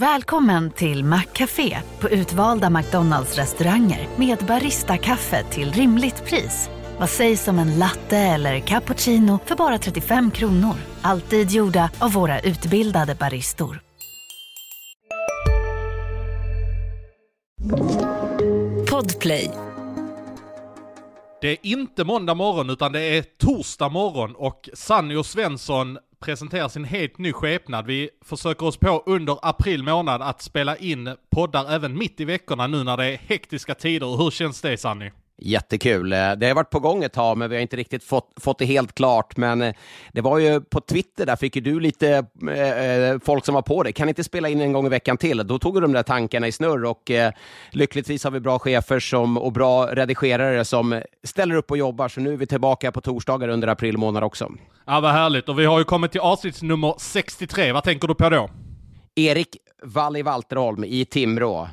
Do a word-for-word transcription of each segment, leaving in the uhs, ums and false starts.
Välkommen till McCafé på utvalda McDonalds-restauranger med barista-kaffe till rimligt pris. Vad sägs om en latte eller cappuccino för bara trettiofem kronor? Alltid gjorda av våra utbildade baristor. Podplay. Det är inte måndag morgon utan det är torsdag morgon och Sanjo Svensson presenterar sin helt ny skepnad. Vi försöker oss på under april månad att spela in poddar även mitt i veckorna nu när det är hektiska tider. Hur känns det, Sanjo? Jättekul. Det har varit på gång ett tag men vi har inte riktigt fått, fått det helt klart. Men det var ju på Twitter, där fick ju du lite eh, folk som var på det. Kan inte spela in en gång i veckan till? Då tog de där tankarna i snurr och eh, lyckligtvis har vi bra chefer som, och bra redigerare som ställer upp och jobbar. Så nu är vi tillbaka på torsdagar under april månad också. Ja, vad härligt. Och vi har ju kommit till avsnitt nummer sextiotre. Vad tänker du på då? Erik Walli-Walterholm i Timrå.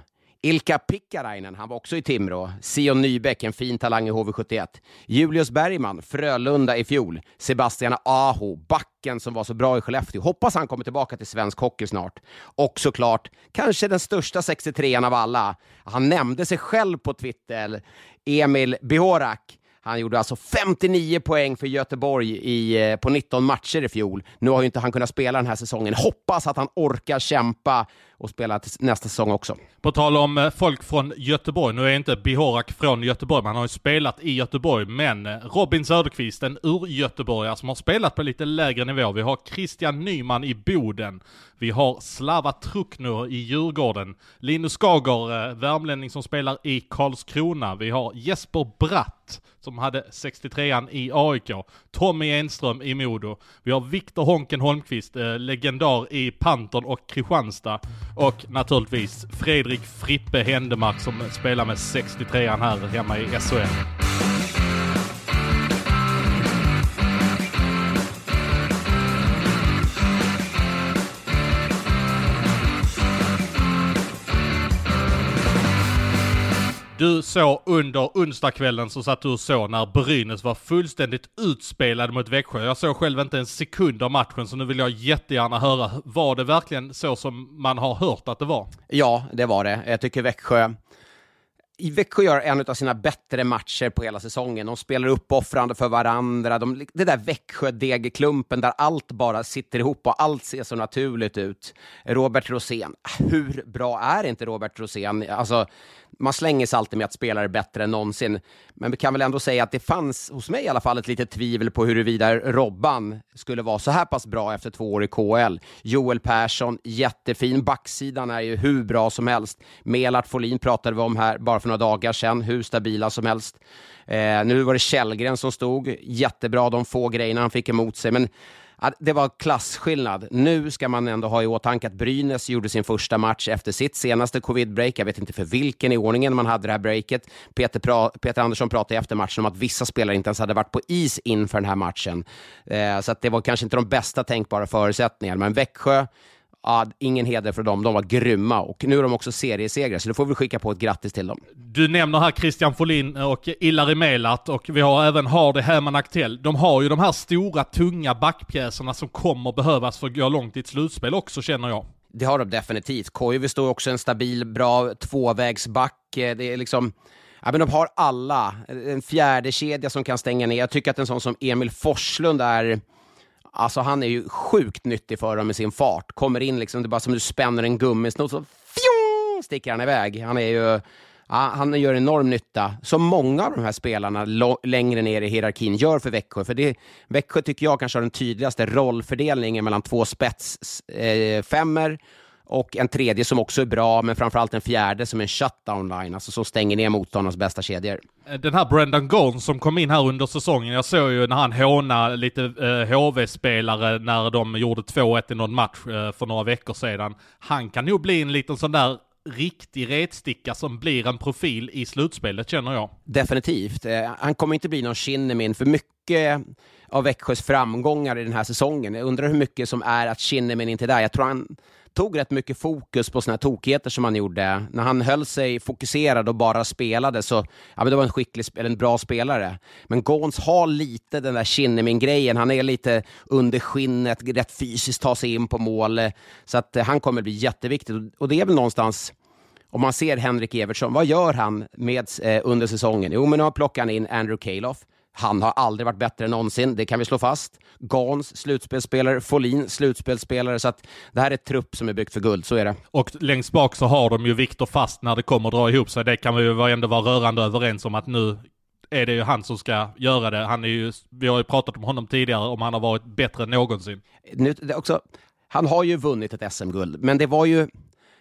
Ilkka Pikkarainen, han var också i Timrå. Sion Nybäck, en fin talang i H V sjuttioett. Julius Bergman, Frölunda i fjol. Sebastian Aho, backen som var så bra i Skellefteå. Hoppas han kommer tillbaka till svensk hockey snart. Och såklart, kanske den största sextiotrean av alla. Han nämnde sig själv på Twitter, Emil Bihorak. Han gjorde alltså femtionio poäng för Göteborg i, på nitton matcher i fjol. Nu har ju inte han kunnat spela den här säsongen. Hoppas att han orkar kämpa och spela nästa säsong också. På tal om folk från Göteborg. Nu är inte Bihorak från Göteborg. Man har ju spelat i Göteborg. Men Robin Söderqvist, en urgöteborgare som har spelat på lite lägre nivå. Vi har Christian Nyman i Boden. Vi har Slava Truknur i Djurgården. Linus Skager, värmlänning som spelar i Karlskrona. Vi har Jesper Bratt som hade sextiotrean i A I K. Tommy Enström i Modo. Vi har Viktor Honken Holmqvist, eh, legendar i Pantern och Kristianstad. Och naturligtvis Fredrik Frippe Händemark som spelar med sextiotrean här hemma i S H L. Du såg under onsdagskvällen så satt du och såg när Brynäs var fullständigt utspelad mot Växjö. Jag såg själv inte en sekund av matchen så nu vill jag jättegärna höra. Var det verkligen så som man har hört att det var? Ja, det var det. Jag tycker Växjö... I Växjö gör en av sina bättre matcher på hela säsongen. De spelar uppoffrande för varandra. De, det där Växjö-degeklumpen där allt bara sitter ihop och allt ser så naturligt ut. Robert Rosén. Hur bra är inte Robert Rosén? Alltså, man slänger sig alltid med att spela är bättre än någonsin. Men vi kan väl ändå säga att det fanns hos mig i alla fall ett litet tvivel på huruvida Robban skulle vara så här pass bra efter två år i K L. Joel Persson, jättefin. Backsidan är ju hur bra som helst. Melart Folin pratade vi om här bara för några dagar sedan, hur stabila som helst. Eh, nu var det Källgren som stod jättebra, de få grejerna han fick emot sig, men ja, det var klassskillnad. Nu ska man ändå ha i åtanke att Brynäs gjorde sin första match efter sitt senaste covid-break. Jag vet inte för vilken i ordningen man hade det här breaket. Peter, pra- Peter Andersson pratade efter matchen om att vissa spelare inte ens hade varit på is inför den här matchen. Eh, så att det var kanske inte de bästa tänkbara förutsättningarna, men Växjö, ja, ingen heder för dem. De var grymma och nu är de också seriesegrare så då får vi skicka på ett grattis till dem. Du nämner här Christian Folin och Ilari Melat och vi har även Hardy Herman Aktell. De har ju de här stora, tunga backpjäserna som kommer behövas för att gå långt i ett slutspel också, känner jag. Det har de definitivt. Koivu står också en stabil, bra tvåvägsback. Det är liksom... Ja, men de har alla. En fjärde kedja som kan stänga ner. Jag tycker att en sån som Emil Forslund är... Alltså han är ju sjukt nyttig för dem med sin fart. Kommer in liksom, det är bara som du spänner en gummisnod så fjong, sticker han iväg. Han är ju, ja, han gör enorm nytta. Så många av de här spelarna lo- längre ner i hierarkin gör för Växjö. För det, Växjö tycker jag kanske har den tydligaste rollfördelningen mellan två spetsfemmer eh, och en tredje som också är bra, men framförallt en fjärde som är en shutdown-line, alltså som stänger ner motståndarnas bästa kedjor. Den här Brendan Gaughan som kom in här under säsongen, jag såg ju när han hånade lite eh, H V-spelare när de gjorde två ett i någon match eh, för några veckor sedan. Han kan nog bli en liten sån där riktig retsticka som blir en profil i slutspelet, känner jag. Definitivt. Eh, han kommer inte bli någon Shinnimin, för mycket av Växjös framgångar i den här säsongen. Jag undrar hur mycket som är att Shinnimin inte är där. Jag tror han tog rätt mycket fokus på såna här tokigheter som han gjorde. När han höll sig fokuserad och bara spelade så, ja men det var en skicklig eller en bra spelare. Men Gåns har lite den där Shinnimin-grejen. Han är lite under skinnet, rätt fysiskt ta sig in på mål. Så att han kommer bli jätteviktigt. Och det är väl någonstans, om man ser Henrik Evertsson, vad gör han med eh, under säsongen? Jo, men nu plockar han in Andrew Calof. Han har aldrig varit bättre än någonsin, det kan vi slå fast. Gans slutspelspelare, Folin slutspelspelare, så att det här är ett trupp som är byggt för guld, så är det. Och längst bak så har de ju Viktor Fasth när det kommer att dra ihop sig. Det kan vi ju ändå vara rörande överens om att nu är det ju han som ska göra det. Han är ju, vi har ju pratat om honom tidigare, om han har varit bättre än någonsin. Nu, det också, han har ju vunnit ett S M-guld, men det var ju...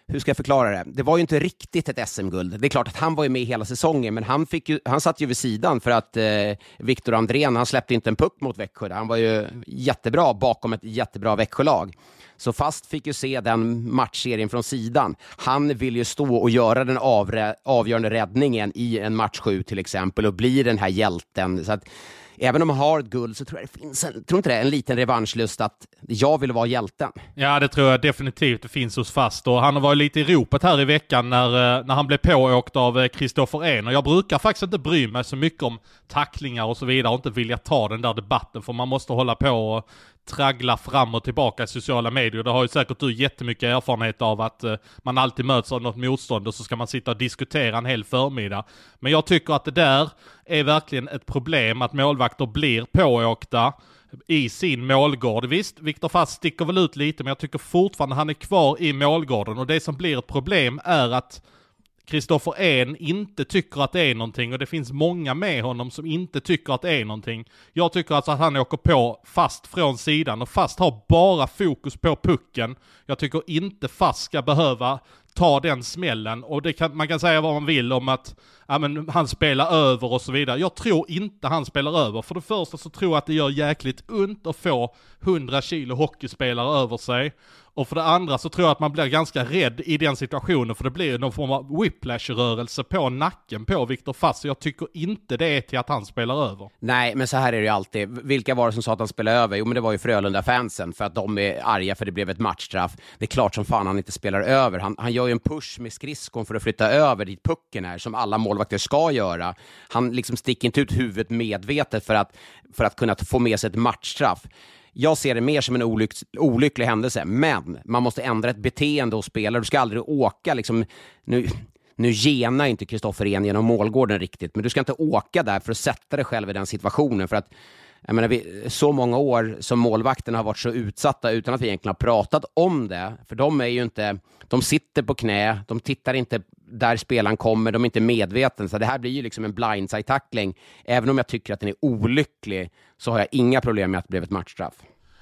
Hur ska jag förklara det? Det var ju inte riktigt ett S M-guld. Det är klart att han var ju med hela säsongen, men han, fick ju, han satt ju vid sidan för att eh, Viktor Andrén, han släppte inte en puck mot Växjö. Han var ju jättebra bakom ett jättebra Växjölag. Så Fast fick ju se den matchserien från sidan. Han vill ju stå och göra den avre- avgörande räddningen i en match sju till exempel och bli den här hjälten. Så att även om man har ett guld så tror jag det finns en, tror inte det, en liten revanschlust att jag vill vara hjälten. Ja, det tror jag definitivt det finns hos Fast. Och han var lite i ropet här i veckan när, när han blev pååkt av Kristoffer En. Och jag brukar faktiskt inte bry mig så mycket om tacklingar och så vidare och inte vilja ta den där debatten. För man måste hålla på och traggla fram och tillbaka i sociala medier. Det har ju säkert du jättemycket erfarenhet av att man alltid möts av något motstånd och så ska man sitta och diskutera en hel förmiddag. Men jag tycker att det där är verkligen ett problem att målvakter blir pååkta i sin målgård. Visst, Viktor Fasth sticker väl ut lite men jag tycker fortfarande han är kvar i målgården och det som blir ett problem är att Kristoffer En inte tycker att det är någonting och det finns många med honom som inte tycker att det är någonting. Jag tycker alltså att han åker på Fast från sidan och Fast har bara fokus på pucken. Jag tycker inte Fast ska behöva ta den smällen och det kan, man kan säga vad man vill om att ja, men han spelar över och så vidare. Jag tror inte han spelar över. För det första så tror jag att det gör jäkligt ont att få hundra kilo hockeyspelare över sig. Och för det andra så tror jag att man blir ganska rädd i den situationen för det blir någon form av whiplash-rörelse på nacken på Viktor Fasth. Så jag tycker inte det är till att han spelar över. Nej, men så här är det ju alltid. Vilka var det som sa att han spelade över? Jo, men det var ju Frölunda-fansen för att de är arga för det blev ett matchstraff. Det är klart som fan han inte spelar över. Han, han gör ju en push med skridskon för att flytta över dit pucken är som alla målvakter ska göra. Han liksom sticker inte ut huvudet medvetet för att, för att kunna få med sig ett matchstraff. Jag ser det mer som en olyck, olycklig händelse. Men man måste ändra ett beteende hos spelare. Du ska aldrig åka liksom... Nu, nu genar inte Kristoffer En genom målgården riktigt. Men du ska inte åka där för att sätta dig själv i den situationen. För att jag menar, vi, så många år som målvakterna har varit så utsatta utan att vi egentligen har pratat om det. För de är ju inte... De sitter på knä. De tittar inte där spelaren kommer. De är inte medvetna. Så det här blir ju liksom en blindside-tackling. Även om jag tycker att den är olycklig så har jag inga problem med att det blev ett matchstraff.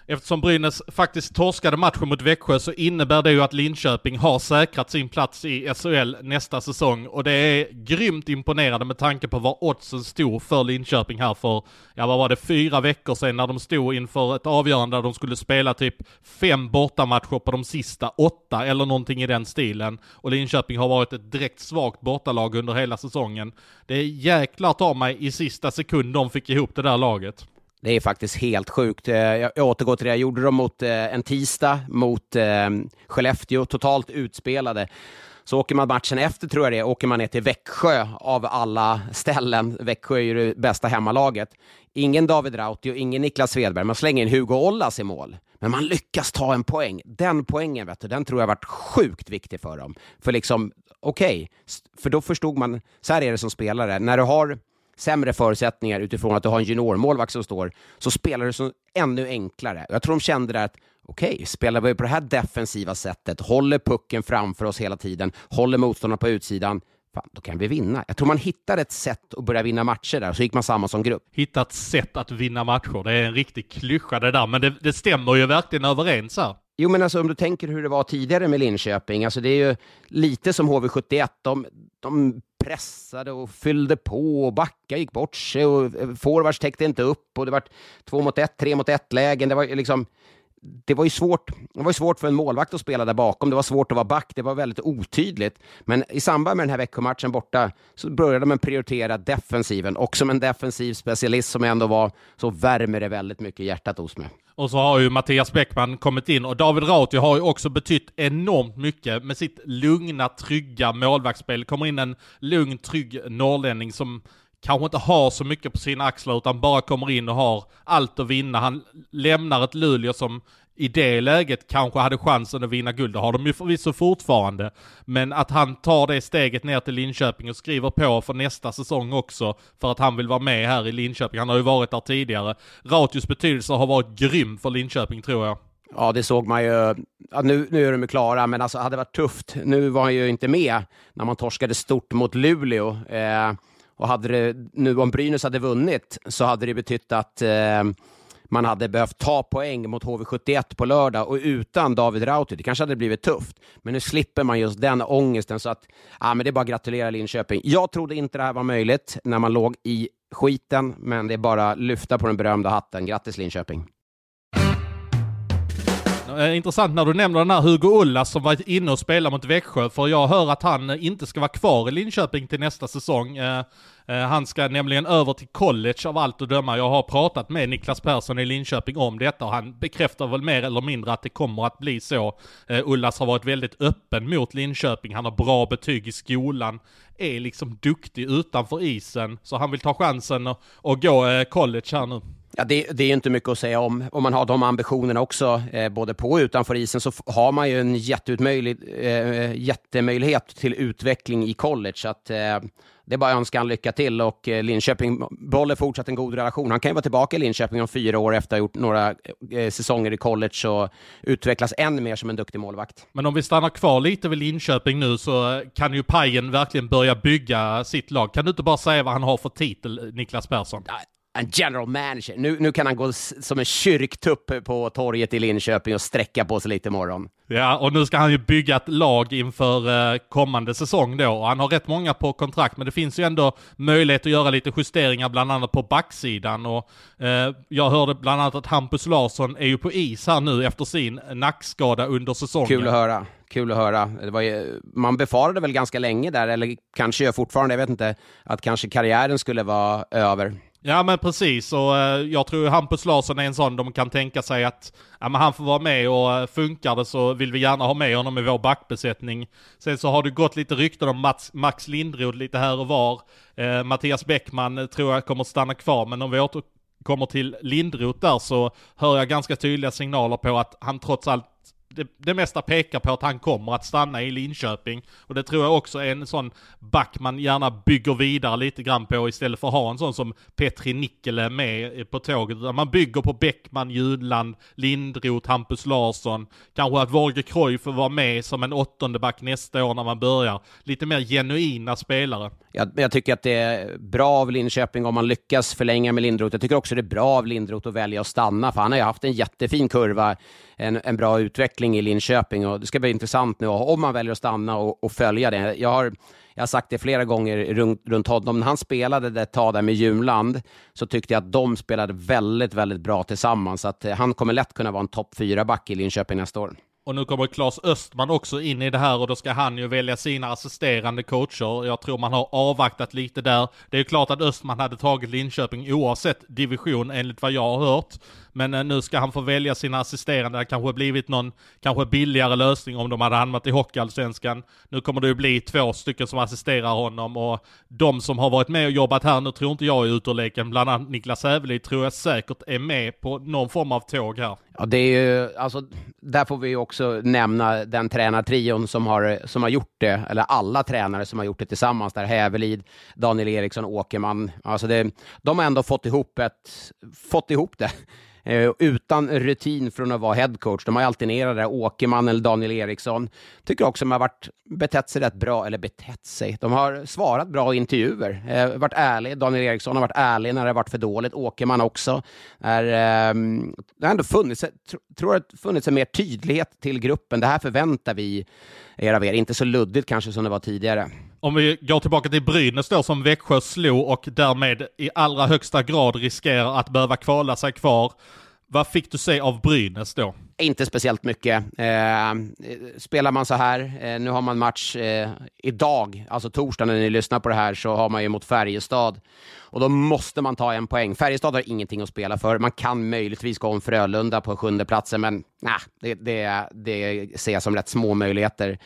Eftersom Brynäs faktiskt torskade matchen mot Växjö så innebär det ju att Linköping har säkrat sin plats i S H L nästa säsong. Och det är grymt imponerande med tanke på vad oddsen stod för Linköping här för, ja vad var det, fyra veckor sedan när de stod inför ett avgörande där de skulle spela typ fem bortamatcher på de sista åtta eller någonting i den stilen. Och Linköping har varit ett direkt svagt bortalag under hela säsongen. Det är jäklar ta mig i sista sekund de fick ihop det där laget. Det är faktiskt helt sjukt. Jag återgår till det jag gjorde dem mot en tisdag mot Skellefteå, totalt utspelade. Så åker man matchen efter tror jag det, åker man ner till Växjö av alla ställen. Växjö är ju det bästa hemmalaget. Ingen David Rautio, ingen Niklas Svedberg. Man slänger in Hugo Ollas i mål. Men man lyckas ta en poäng. Den poängen, vet du, den tror jag varit sjukt viktig för dem. För liksom, okej. Okay. För då förstod man, så här är det som spelare. När du har... sämre förutsättningar utifrån att du har en juniormålvakt som står, så spelar det så ännu enklare. Jag tror de kände där att okej, okay, spelar vi på det här defensiva sättet, håller pucken framför oss hela tiden, håller motståndarna på utsidan, fan, då kan vi vinna. Jag tror man hittar ett sätt att börja vinna matcher där, så gick man samman som grupp. Hitta ett sätt att vinna matcher, det är en riktig klyscha det där, men det, det stämmer ju verkligen överens här. Jo, men alltså om du tänker hur det var tidigare med Linköping, alltså det är ju lite som H V sjuttioett, de, de pressade och fyllde på och backa gick bort sig och forwards täckte inte upp och det var två mot ett, tre mot ett lägen, det var liksom det var ju svårt, det var ju svårt för en målvakt att spela där bakom, det var svårt att vara back, det var väldigt otydligt, men i samband med den här veckomatchen borta så började man prioritera defensiven och som en defensiv specialist som jag ändå var så värmer det väldigt mycket hjärtat hos mig. Och så har ju Mattias Bäckman kommit in. Och David Rautio har ju också betytt enormt mycket med sitt lugna, trygga målvaktsspel. Kommer in en lugn, trygg norrlänning som kanske inte har så mycket på sina axlar utan bara kommer in och har allt att vinna. Han lämnar ett Luleå som i det läget kanske hade chansen att vinna guld. Det har de ju förvisso fortfarande. Men att han tar det steget ner till Linköping och skriver på för nästa säsong också för att han vill vara med här i Linköping. Han har ju varit där tidigare. Rautius betydelse har varit grym för Linköping, tror jag. Ja, det såg man ju. Ja, nu, nu är de klara, men alltså hade det varit tufft. Nu var han ju inte med när man torskade stort mot Luleå. Eh, och hade det, nu om Brynäs hade vunnit så hade det betytt att... Eh, Man hade behövt ta poäng mot H V sjuttioett på lördag och utan David Rautio. Det kanske hade blivit tufft. Men nu slipper man just den ångesten. Så att, ja, men det är bara att gratulera Linköping. Jag trodde inte det här var möjligt när man låg i skiten. Men det är bara att lyfta på den berömda hatten. Grattis Linköping. Intressant när du nämner den här Hugo Ullas som var inne och spelade mot Växjö, för jag hör att han inte ska vara kvar i Linköping till nästa säsong. Han ska nämligen över till college av allt att döma. Jag har pratat med Niklas Persson i Linköping om detta och han bekräftar väl mer eller mindre att det kommer att bli så. Ullas har varit väldigt öppen mot Linköping. Han har bra betyg i skolan, är liksom duktig utanför isen, så han vill ta chansen och gå college här nu. Ja, det, det är ju inte mycket att säga om. Om man har de ambitionerna också, eh, både på och utanför isen, så har man ju en eh, jättemöjlighet till utveckling i college. Så att, eh, det är bara önskan lycka till. Och eh, Linköping håller fortsatt en god relation. Han kan ju vara tillbaka i Linköping om fyra år efter att ha gjort några eh, säsonger i college och utvecklas än mer som en duktig målvakt. Men om vi stannar kvar lite vid Linköping nu, så kan ju Pajen verkligen börja bygga sitt lag. Kan du inte bara säga vad han har för titel, Niklas Persson? Nej. En general manager. Nu, nu kan han gå som en kyrktupp på torget i Linköping och sträcka på sig lite imorgon. Ja, och nu ska han ju bygga ett lag inför eh, kommande säsong då. Och han har rätt många på kontrakt, men det finns ju ändå möjlighet att göra lite justeringar bland annat på backsidan. Och, eh, jag hörde bland annat att Hampus Larsson är ju på is här nu efter sin nackskada under säsongen. Kul att höra. Kul att höra. Det var ju, man befarade väl ganska länge där, eller kanske jag fortfarande, jag vet inte, att kanske karriären skulle vara över. Ja, men precis, och eh, jag tror Hampus Larsson är en sån de kan tänka sig att ja, men han får vara med, och funkar det så vill vi gärna ha med honom i vår backbesättning. Sen så har det gått lite rykten om Mats, Max Lindrod lite här och var. Eh, Mattias Bäckman tror jag kommer att stanna kvar, men om vi återkommer till Lindrod där så hör jag ganska tydliga signaler på att han trots allt, Det, det mesta pekar på att han kommer att stanna i Linköping, och det tror jag också är en sån back man gärna bygger vidare lite grann på istället för att ha en sån som Petri Nikkele med på tåget. Man bygger på Bäckman, Judland, Lindroth, Hampus Larsson, kanske att Volker Cruyff får vara med som en åttonde back nästa år när man börjar. Lite mer genuina spelare. Jag, jag tycker att det är bra av Linköping om man lyckas förlänga med Lindroth. Jag tycker också det är bra av Lindroth att välja att stanna, för han har ju haft en jättefin kurva, en, en bra utveckling i Linköping, och det ska bli intressant nu om man väljer att stanna och, och följa det. Jag har, jag har sagt det flera gånger runt, runt honom. När han spelade det ta där med Jumland så tyckte jag att de spelade väldigt, väldigt bra tillsammans. Så att eh, han kommer lätt kunna vara en topp fyra back i Linköping nästa år. Och nu kommer Claes Östman också in i det här, och då ska han ju välja sina assisterande coacher. Jag tror man har avvaktat lite där. Det är ju klart att Östman hade tagit Linköping oavsett division enligt vad jag har hört. Men nu ska han få välja sina assisterande. Det kanske blivit någon kanske billigare lösning om de hade hamnat i Hockeyallsvenskan. Nu kommer det ju bli två stycken som assisterar honom, och de som har varit med och jobbat här nu tror inte jag är ute och leken. Bland annat Niklas Häveli tror jag säkert är med på någon form av tåg här. Ja, det är ju, alltså, där får vi ju också nämna den tränartrion som har, som har gjort det, eller alla tränare som har gjort det tillsammans där, Hävelid, Daniel Eriksson, Åkerman. Alltså det, de har ändå fått ihop ett, fått ihop det. Eh, utan rutin från att vara headcoach. De har ju alternerat där, Åkerman eller Daniel Eriksson. Tycker också att de har varit, betett sig rätt bra, eller betett sig. De har svarat bra i intervjuer. Eh, varit ärlig. Daniel Eriksson har varit ärlig när det har varit för dåligt. Åkerman också. Är, eh, det har ändå funnits, tro, tror att funnits en mer tydlighet till gruppen. Det här förväntar vi er av er. Inte så luddigt kanske som det var tidigare. Om vi går tillbaka till Brynäs då, som Växjö slog och därmed i allra högsta grad riskerar att behöva kvala sig kvar. Vad fick du se av Brynäs då? Inte speciellt mycket. Eh, spelar man så här, eh, nu har man match eh, idag, alltså torsdag när ni lyssnar på det här, så har man ju mot Färjestad. Och då måste man ta en poäng. Färjestad har ingenting att spela för. Man kan möjligtvis gå om Frölunda på sjunde platsen, men nah, det, det, det ser jag som rätt små möjligheter.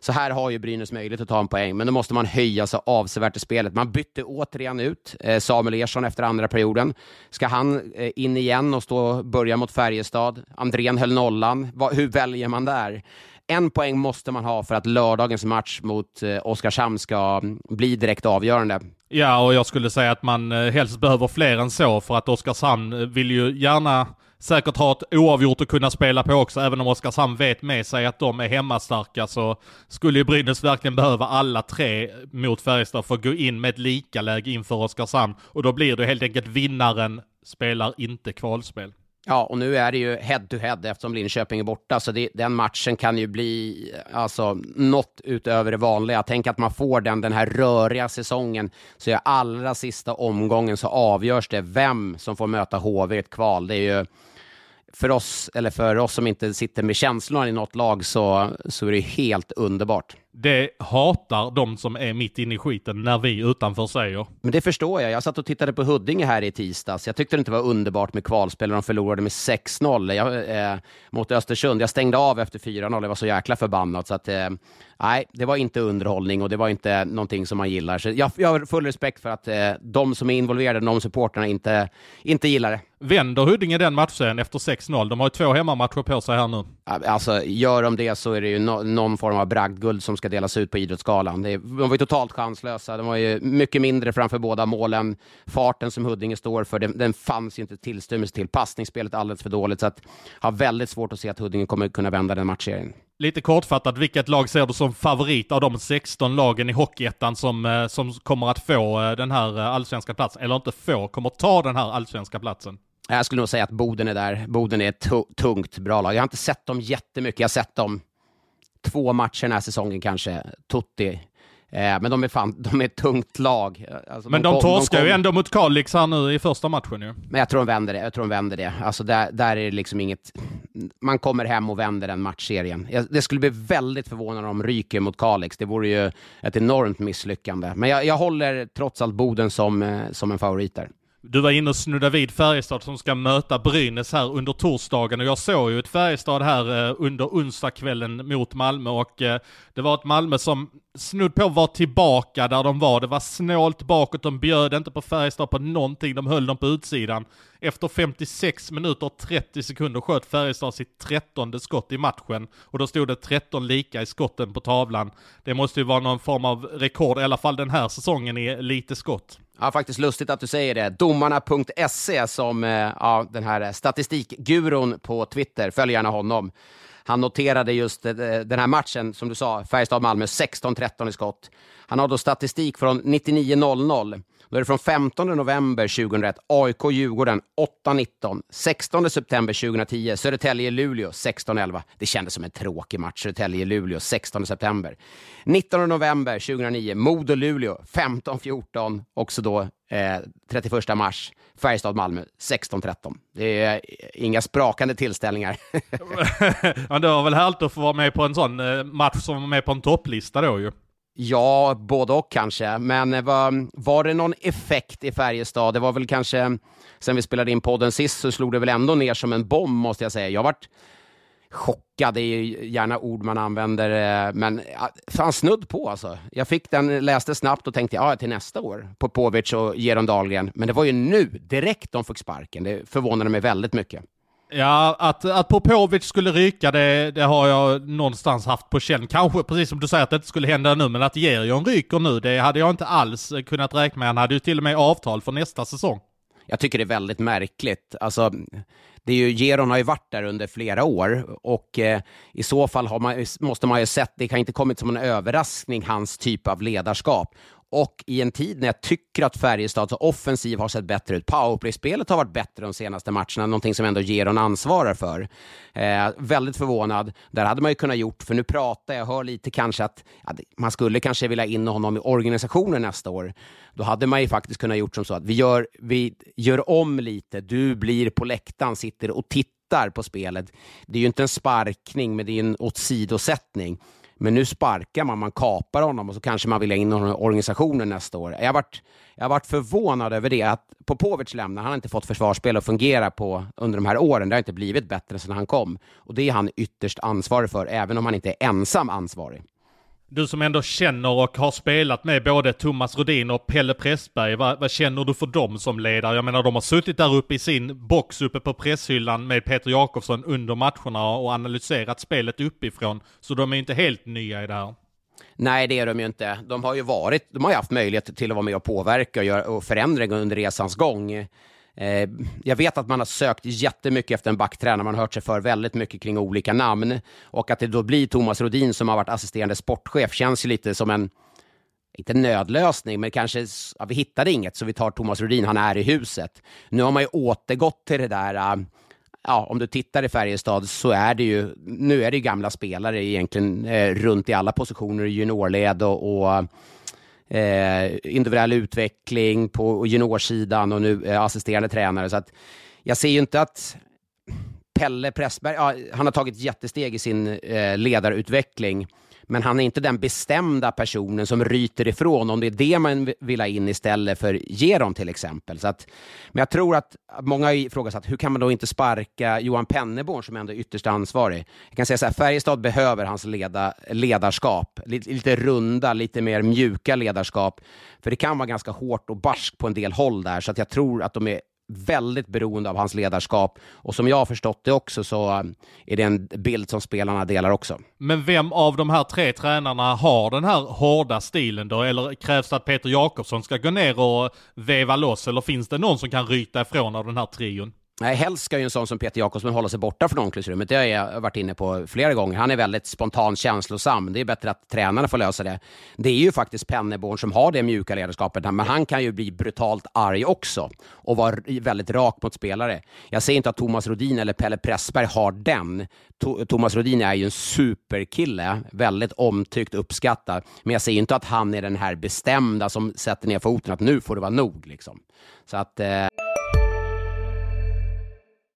Så här har ju Brynäs möjlighet att ta en poäng, men då måste man höja sig avsevärt i spelet. Man bytte återigen ut eh, Samuel Ersson efter andra perioden. Ska han eh, in igen och stå, börja mot Färjestad? Andrén höll nollan. Va, hur väljer man där? En poäng måste man ha för att lördagens match mot eh, Oskarshamn ska bli direkt avgörande. Ja, och jag skulle säga att man helst behöver fler än så, för att Oskarshamn vill ju gärna säkert ha ett oavgjort att kunna spela på också. Även om Oskarshamn vet med sig att de är hemmastarka, så skulle ju Brynäs verkligen behöva alla tre mot Färjestad för att gå in med ett lika läge inför Oskarshamn. Och då blir det helt enkelt vinnaren spelar inte kvalspel. Ja, och nu är det ju head-to-head eftersom Linköping är borta, så det, den matchen kan ju bli alltså något utöver det vanliga. Tänk att man får den, den här röriga säsongen, så i allra sista omgången så avgörs det vem som får möta H V i ett kval. Det är ju för oss, eller för oss som inte sitter med känslorna i något lag, så, så är det helt underbart. Det hatar de som är mitt inne i skiten när vi utanför säger. Men det förstår jag. Jag satt och tittade på Huddinge här i tisdags. Jag tyckte det inte var underbart med kvalspel och de förlorade med sex noll jag, eh, mot Östersund. Jag stängde av efter fyra noll Det var så jäkla förbannat. Så att, eh, nej, det var inte underhållning och det var inte någonting som man gillar. Så jag, jag har full respekt för att eh, de som är involverade, de supporterna, inte, inte gillar det. Vänder Huddinge den matchen efter sex noll De har ju två hemmamatcher på sig här nu. Alltså, gör de det så är det ju no- någon form av bragdguld som ska delas ut på idrottsskalan. Det är, de var ju totalt chanslösa. De var ju mycket mindre framför båda målen. Farten som Huddinge står för, den, den fanns ju inte tillstymmelse till. Passningsspelet alldeles för dåligt, så att har väldigt svårt att se att Huddinge kommer kunna vända den matchserien. Lite kortfattat, vilket lag ser du som favorit av de sexton lagen i Hockeyettan som, som kommer att få den här allsvenska platsen? Eller inte få, kommer ta den här allsvenska platsen? Jag skulle nog säga att Boden är där. Boden är ett tungt, bra lag. Jag har inte sett dem jättemycket. Jag har sett dem två matcher den här säsongen kanske. Totti. Eh, men de är, fan, de är ett tungt lag. Alltså, men de, de torskar de kom... ju ändå mot Kalix här nu i första matchen ju. Men jag tror de vänder det. Jag tror de vänder det. Alltså där, där är det liksom inget... Man kommer hem och vänder den matchserien. Jag, det skulle bli väldigt förvånande om ryker mot Kalix. Det vore ju ett enormt misslyckande. Men jag, jag håller trots allt Boden som, som en favorit där. Du var inne och snudda vid Färjestad som ska möta Brynäs här under torsdagen, och jag såg ju ett Färjestad här under onsdagskvällen mot Malmö, och det var ett Malmö som snudd på var tillbaka där de var. Det var snålt bakåt, de bjöd inte på Färjestad på någonting, de höll dem på utsidan. Efter femtiosex minuter och trettio sekunder sköt Färjestad sitt trettonde skott i matchen, och då stod det tretton lika i skotten på tavlan. Det måste ju vara någon form av rekord, i alla fall den här säsongen, är lite skott. Ja, faktiskt lustigt att du säger det. Domarna punkt se som ja, den här statistikguron på Twitter, följ gärna honom. Han noterade just den här matchen, som du sa, Färjestad-Malmö, sexton tretton i skott. Han har då statistik från nittionio noll noll Då är det från femtonde november tjugohundraett A I K Djurgården åtta nitton sextonde september tjugohundratio Södertälje-Luleå sexton elva Det kändes som en tråkig match, Södertälje-Luleå sextonde september nittonde november tjugohundranio Modo-Luleå femton fjorton och så då eh, trettioförsta mars Färjestad-Malmö sexton tretton Det är eh, inga sprakande tillställningar. Ja, det var väl härligt att få vara med på en sån eh, match som var med på en topplista då ju. Ja, både och kanske. Men var, var det någon effekt i Färjestad? Det var väl kanske, sen vi spelade in podden sist så slog det väl ändå ner som en bomb, måste jag säga. Jag har varit chockad, det är ju gärna ord man använder, men fan snudd på alltså. Jag fick den, läste snabbt och tänkte, ja till nästa år, på Popovic och Geron Dahlgren. Men det var ju nu, direkt de fick sparken. Det förvånade mig väldigt mycket. Ja, att, att Popovic skulle ryka, det, det har jag någonstans haft på känn. Kanske, precis som du säger, att det inte skulle hända nu, men att Gerion ryker nu, det hade jag inte alls kunnat räkna med. Han hade ju till och med avtal för nästa säsong. Jag tycker det är väldigt märkligt. Alltså, det är ju, Gerion har ju varit där under flera år, och eh, i så fall har man, måste man ju sett, det kan inte kommit som en överraskning, hans typ av ledarskap. Och i en tid när jag tycker att Färjestads offensiv har sett bättre ut. Powerplay-spelet har varit bättre de senaste matcherna. Någonting som ändå Geron ansvarar för. Eh, väldigt förvånad. Där hade man ju kunnat gjort. För nu pratar jag, hör lite kanske att ja, man skulle kanske vilja in honom i organisationen nästa år. Då hade man ju faktiskt kunnat gjort som så att vi gör, vi gör om lite. Du blir på läktaren, sitter och tittar tittar på spelet. Det är ju inte en sparkning, men det är en åtsidosättning. Men nu sparkar man, man kapar honom och så kanske man vill ha in honom i organisationen nästa år. Jag har varit, jag har varit förvånad över det. Att på Popovic lämnar, han har inte fått försvarsspel att fungera på under de här åren. Det har inte blivit bättre sedan han kom. Och det är han ytterst ansvarig för, även om han inte är ensam ansvarig. Du som ändå känner och har spelat med både Thomas Rodin och Pelle Pressberg, vad, vad känner du för dem som ledare? Jag menar, de har suttit där uppe i sin box uppe på presshyllan med Peter Jakobsson under matcherna och analyserat spelet uppifrån. Så de är inte helt nya i det här. Nej, det är de ju inte. De har ju varit, de har ju haft möjlighet till att vara med och påverka och göra och förändringar under resans gång. Jag vet att man har sökt jättemycket efter en backtränare. Man har hört sig för väldigt mycket kring olika namn. Och att det då blir Thomas Rodin som har varit assisterande sportchef känns ju lite som en, inte nödlösning, men kanske, ja, vi hittade inget så vi tar Thomas Rodin, han är i huset. Nu har man ju återgått till det där. Ja, om du tittar i Färjestad så är det ju, nu är det ju gamla spelare egentligen eh, runt i alla positioner i juniorled och, och Eh, individuell utveckling på juniorsidan och nu eh, assisterande tränare, så att jag ser ju inte att Pelle Pressberg, ja, han har tagit jättesteg i sin eh, ledarutveckling, men han är inte den bestämda personen som ryter ifrån om det är det man vill ha in istället för Geron till exempel. Så att, men jag tror att många har ifrågasatt, hur kan man då inte sparka Johan Penneborn som ändå är ytterst ansvarig? Jag kan säga så här, Färjestad behöver hans leda, ledarskap. Lite, lite runda, lite mer mjuka ledarskap. För det kan vara ganska hårt och barsk på en del håll där. Så att jag tror att de är väldigt beroende av hans ledarskap, och som jag har förstått det också så är det en bild som spelarna delar också. Men vem av de här tre tränarna har den här hårda stilen då? Eller krävs det att Peter Jakobsson ska gå ner och veva loss, eller finns det någon som kan ryta ifrån av den här trion? Nej, helst ska ju en sån som Peter Jakobsson hålla sig borta från omklädningsrummet. Det har jag varit inne på flera gånger. Han är väldigt spontan, känslosam. Det är bättre att tränarna får lösa det. Det är ju faktiskt Penneborn som har det mjuka ledarskapet, men han kan ju bli brutalt arg också och vara väldigt rak mot spelare. Jag säger inte att Thomas Rodin eller Pelle Pressberg har den. To- Thomas Rodin är ju en superkille, väldigt omtyckt, uppskattad. Men jag säger inte att han är den här bestämda som sätter ner foten att nu får det vara nog liksom. Så att... Eh...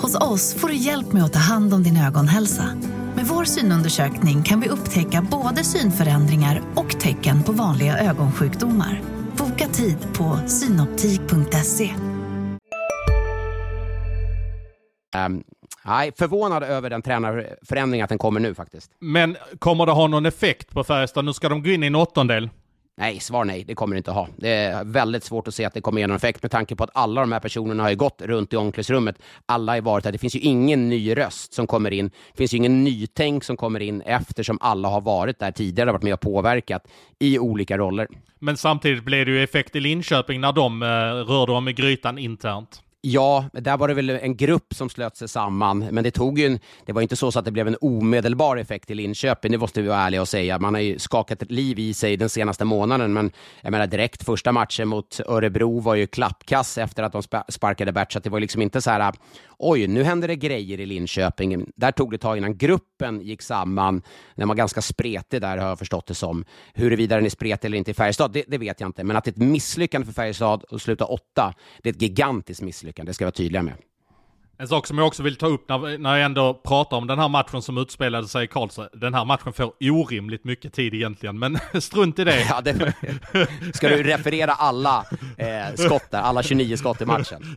Hos oss får du hjälp med att ta hand om din ögonhälsa. Med vår synundersökning kan vi upptäcka både synförändringar och tecken på vanliga ögonsjukdomar. Boka tid på synoptik punkt se. Um, nej, förvånad över den tränarförändringen att den kommer nu faktiskt. Men kommer det ha någon effekt på Färjestad? Nu ska de gå in i en åttondel. Nej, svar nej. Det kommer det inte att ha. Det är väldigt svårt att se att det kommer ge någon effekt med tanke på att alla de här personerna har ju gått runt i omklädningsrummet. Alla har varit där. Det finns ju ingen ny röst som kommer in. Det finns ju ingen nytänk som kommer in eftersom alla har varit där tidigare och varit med och påverkat i olika roller. Men samtidigt blev det ju effekt i Linköping när de eh, rörde om i grytan internt. Ja, där var det väl en grupp som slöt sig samman, men det tog ju en, det var inte så, så att det blev en omedelbar effekt i Linköping, det måste vi vara ärliga och säga. Man har ju skakat ett liv i sig den senaste månaden, men jag menar direkt första matchen mot Örebro var ju klappkass efter att de sparkade Bert, så att det var liksom inte så här, oj, nu händer det grejer i Linköping. Där tog det tag innan gruppen gick samman, när man ganska spretig där har jag förstått det som. Huruvida den är spretig eller inte i Färjestad, det, det vet jag inte, men att det är ett misslyckande för Färjestad att sluta åtta, det är ett gigantiskt misslyckande. Det ska vara tydliga med. En sak som jag också vill ta upp när, när jag ändå pratar om den här matchen som utspelade sig i Karlsson. Den här matchen får orimligt mycket tid egentligen, men strunt i det. Ja, det ska du referera alla eh, skott där, alla tjugonio skott i matchen.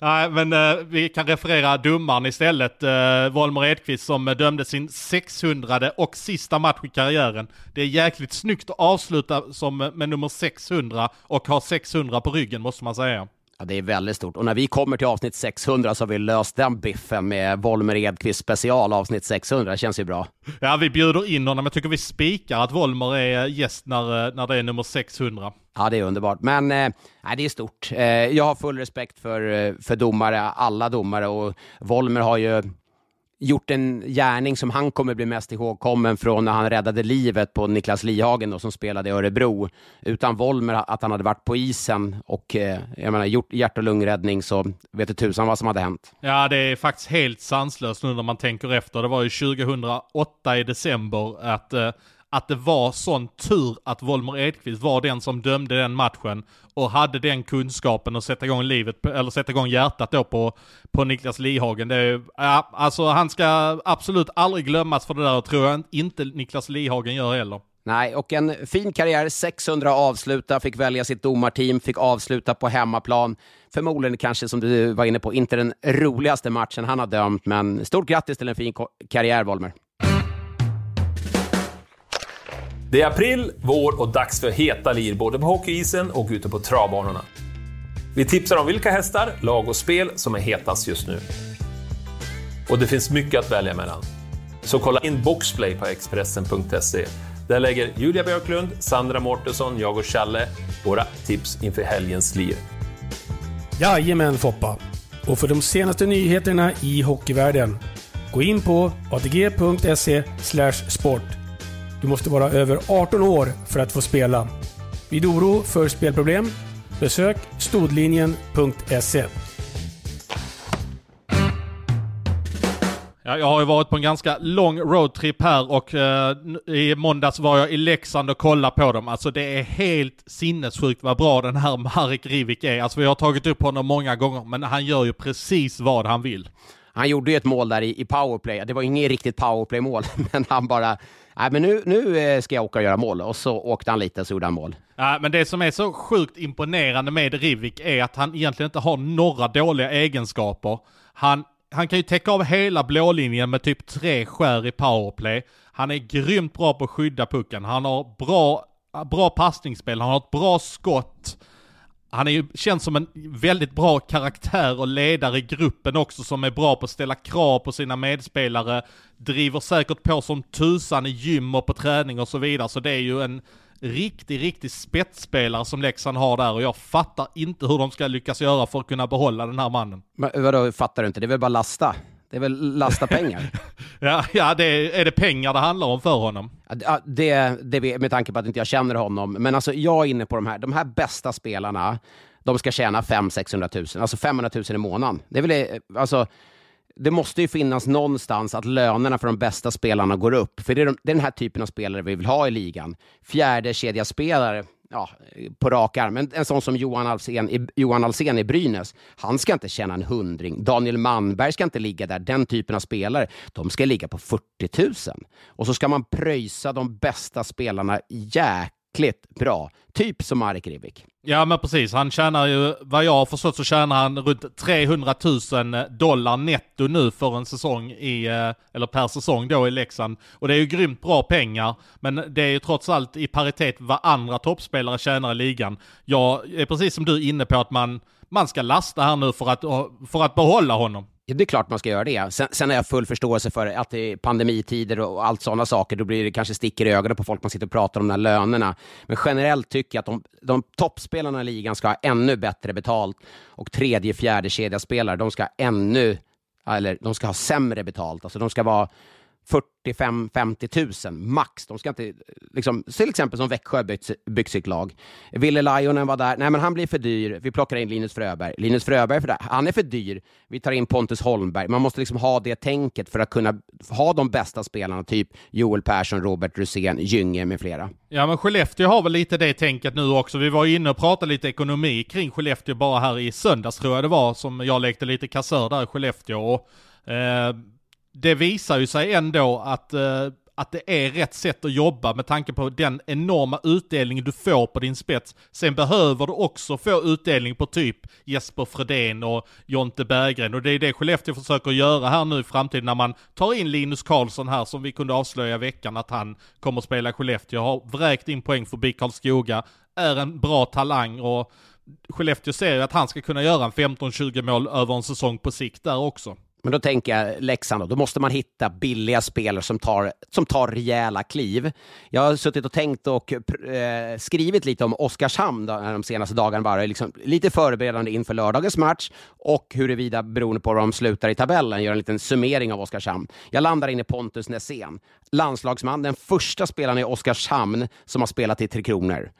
Nej, men eh, vi kan referera domaren istället. Eh, Volmer Edqvist som dömde sin sexhundrade och sista match i karriären. Det är jäkligt snyggt att avsluta som, med nummer sexhundra och ha sexhundra på ryggen måste man säga. Ja, det är väldigt stort. Och när vi kommer till avsnitt sexhundra så har vi löst den biffen med Volmer Edqvist special avsnitt sexhundra. Det känns ju bra. Ja, vi bjuder in honom. Jag tycker vi spikar att Volmer är gäst när, när det är nummer sexhundra. Ja, det är underbart. Men eh, det är stort. Eh, jag har full respekt för, för domare, alla domare. Och Volmer har ju... gjort en gärning som han kommer bli mest ihågkommen från när han räddade livet på Niklas Lihagen då, som spelade i Örebro. Utan Wollmer, att han hade varit på isen och eh, jag menar, gjort hjärt- och lungräddning, så vet du tusan vad som hade hänt. Ja, det är faktiskt helt sanslöst nu när man tänker efter. Det var ju tjugohundraåtta i december att, eh, att det var sån tur att Wollmer Edqvist var den som dömde den matchen och hade den kunskapen att sätta igång livet, eller sätta igång hjärtat då på, på Niklas Lihagen. Det är, ja, alltså han ska absolut aldrig glömmas för det där, och tror jag inte Niklas Lihagen gör heller. Nej, och en fin karriär, sexhundra avsluta, fick välja sitt domarteam, fick avsluta på hemmaplan. Förmodligen kanske, som du var inne på, inte den roligaste matchen han har dömt, men stort grattis till en fin karriär, Wollmer. Det är april, vår och dags för heta lir både på hockeyisen och ute på travbanorna. Vi tipsar om vilka hästar, lag och spel som är hetast just nu. Och det finns mycket att välja mellan. Så kolla in Boxplay på Expressen punkt se. Där lägger Julia Björklund, Sandra Mårtensson, jag och Challe våra tips inför helgens lir. Jajamän Foppa! Och för de senaste nyheterna i hockeyvärlden, gå in på a t g punkt se slash sport. Du måste vara över arton år för att få spela. Vid oro för spelproblem, besök stodlinjen punkt se. Ja, jag har ju varit på en ganska lång roadtrip här, och eh, i måndags var jag i Leksand och kollade på dem. Alltså det är helt sinnessjukt vad bra den här Marek Hrivik är. Alltså vi har tagit upp honom många gånger, men han gör ju precis vad han vill. Han gjorde ju ett mål där i, i powerplay. Det var ju inget riktigt powerplay-mål, men han bara... Nej, men nu, nu ska jag åka och göra mål. Och så åkte han lite, så gjorde han mål. Ja, men det som är så sjukt imponerande med Hrivik är att han egentligen inte har några dåliga egenskaper. Han, han kan ju täcka av hela blålinjen med typ tre skär i powerplay. Han är grymt bra på att skydda pucken. Han har bra, bra passningsspel. Han har ett bra skott. Han är ju, känns som en väldigt bra karaktär och ledare i gruppen också, som är bra på att ställa krav på sina medspelare. Driver säkert på som tusan i gym och på träning och så vidare. Så det är ju en riktig, riktig spetsspelare som Leksand har där, och jag fattar inte hur de ska lyckas göra för att kunna behålla den här mannen. Men vadå, fattar du inte? Det är väl bara lasta? Det är väl lasta pengar? ja, ja det är, är det pengar det handlar om för honom? Ja, det, det, med tanke på att inte jag känner honom. Men alltså, jag är inne på de här, de här bästa spelarna. De ska tjäna fem till sexhundra tusen. Alltså femhundra tusen i månaden. Det är väl, alltså, det måste ju finnas någonstans att lönerna för de bästa spelarna går upp. För det är, de, det är den här typen av spelare vi vill ha i ligan. Fjärde kedja spelare. Ja, på rak arm. Men en sån som Johan Alsen i, Johan Alsen i Brynäs, han ska inte tjäna en hundring. Daniel Manberg ska inte ligga där. Den typen av spelare, de ska ligga på fyrtio tusen. Och så ska man pröjsa de bästa spelarna jäkligt bra. Typ som Marek Hrivik. Ja, men precis. Han tjänar ju, vad jag har förstått så tjänar han runt trehundra tusen dollar netto nu för en säsong i, eller per säsong då i Leksand. Och det är ju grymt bra pengar, men det är ju trots allt i paritet vad andra toppspelare tjänar i ligan. Jag är precis som du inne på att man, man ska lasta här nu för att, för att behålla honom. Ja, det är klart man ska göra det. Sen, sen är jag full förståelse för att det är pandemitider och allt sådana saker. Då blir det kanske sticker i ögonen på folk man sitter och pratar om de här lönerna. Men generellt tycker jag att de, de toppspelarna i ligan ska ha ännu bättre betalt. Och tredje, fjärde kedja spelare, de ska ännu, eller de ska ha sämre betalt. Alltså de ska vara fyrtiofem till femtio tusen max. De ska inte, liksom, till exempel som Växjö byggt sitt lag. Ville Lajonen var där. Nej, men han blir för dyr. Vi plockar in Linus Fröberg. Linus Fröberg för det. Han är för dyr. Vi tar in Pontus Holmberg. Man måste liksom ha det tänket för att kunna ha de bästa spelarna, typ Joel Persson, Robert Rosén, Gynge med flera. Ja, men Skellefteå har väl lite det tänket nu också. Vi var inne och pratade lite ekonomi kring Skellefteå bara här i söndags, tror jag det var, som jag lekte lite kassör där i Skellefteå. Och eh, det visar ju sig ändå att, eh, att det är rätt sätt att jobba med tanke på den enorma utdelning du får på din spets. Sen behöver du också få utdelning på typ Jesper Fredén och Jonte Berggren. Och det är det Skellefteå försöker göra här nu i framtiden när man tar in Linus Karlsson här, som vi kunde avslöja veckan att han kommer att spela i Skellefteå. Har vräkt in poäng förbi Karlskoga, är en bra talang, och Skellefteå ser att han ska kunna göra en femton till tjugo mål över en säsong på sikt där också. Men då tänker jag Leksand då. Då måste man hitta billiga spelare som tar, som tar rejäla kliv. Jag har suttit och tänkt och eh, skrivit lite om Oskarshamn då, de senaste dagarna. Bara, liksom, lite förberedande inför lördagens match och huruvida, beroende på hur de slutar i tabellen, gör en liten summering av Oskarshamn. Jag landar in i Pontus Nässén. Landslagsman, den första spelaren i Oskarshamn som har spelat i Tre Kronor.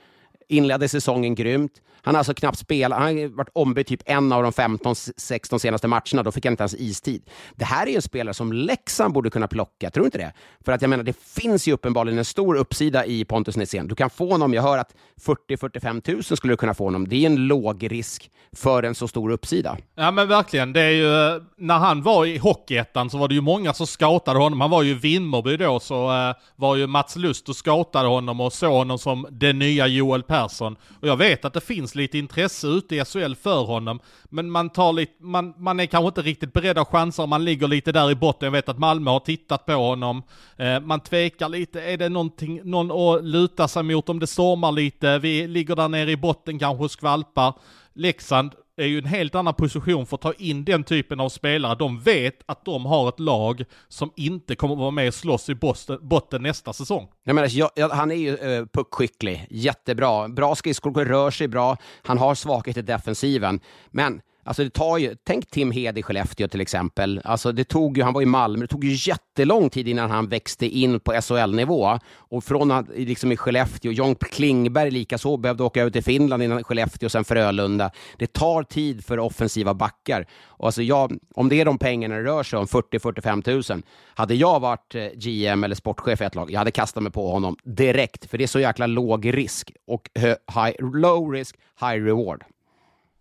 Inledde säsongen grymt. Han har alltså knappt spelat. Han har varit ombytt typ en av de femton sexton senaste matcherna. Då fick han inte ens istid. Det här är ju en spelare som Leksand borde kunna plocka. Tror du inte det? För att jag menar, det finns ju uppenbarligen en stor uppsida i Pontus Nässén. Du kan få honom, jag hör att fyrtio till fyrtiofem tusen skulle du kunna få honom. Det är en låg risk för en så stor uppsida. Ja men verkligen. Det är ju, när han var i Hockeyettan så var det ju många som scoutade honom. Han var ju i Vimmerby då, så var ju Mats Lust och scoutade honom och såg honom som den nya Joel Persson. Och jag vet att det finns lite intresse ute i S H L för honom, men man tar lite, man, man är kanske inte riktigt beredd av chanser, man ligger lite där i botten. Jag vet att Malmö har tittat på honom, eh, man tvekar lite, är det någonting, någon att luta sig mot om det stormar lite, vi ligger där nere i botten kanske och skvalpar. Leksand är ju en helt annan position för att ta in den typen av spelare. De vet att de har ett lag som inte kommer att vara med och slåss i botten nästa säsong. Jag menar, jag, jag, han är ju eh, puckskicklig, jättebra, bra skridskor, rör sig bra, han har svaghet i defensiven, men alltså det tar ju, tänk Tim Hed i Skellefteå till exempel. Alltså det tog ju, han var i Malmö, det tog ju jättelång tid innan han växte in på S H L-nivå. Och från liksom i Skellefteå, John Klingberg likaså behövde åka ut till Finland innan Skellefteå och sen Frölunda. Det tar tid för offensiva backar. Och alltså jag, om det är de pengarna det rör sig om, fyrtio till fyrtiofem tusen, hade jag varit G M eller sportchef i ett lag, jag hade kastat mig på honom direkt. För det är så jäkla låg risk och high, low risk, high reward.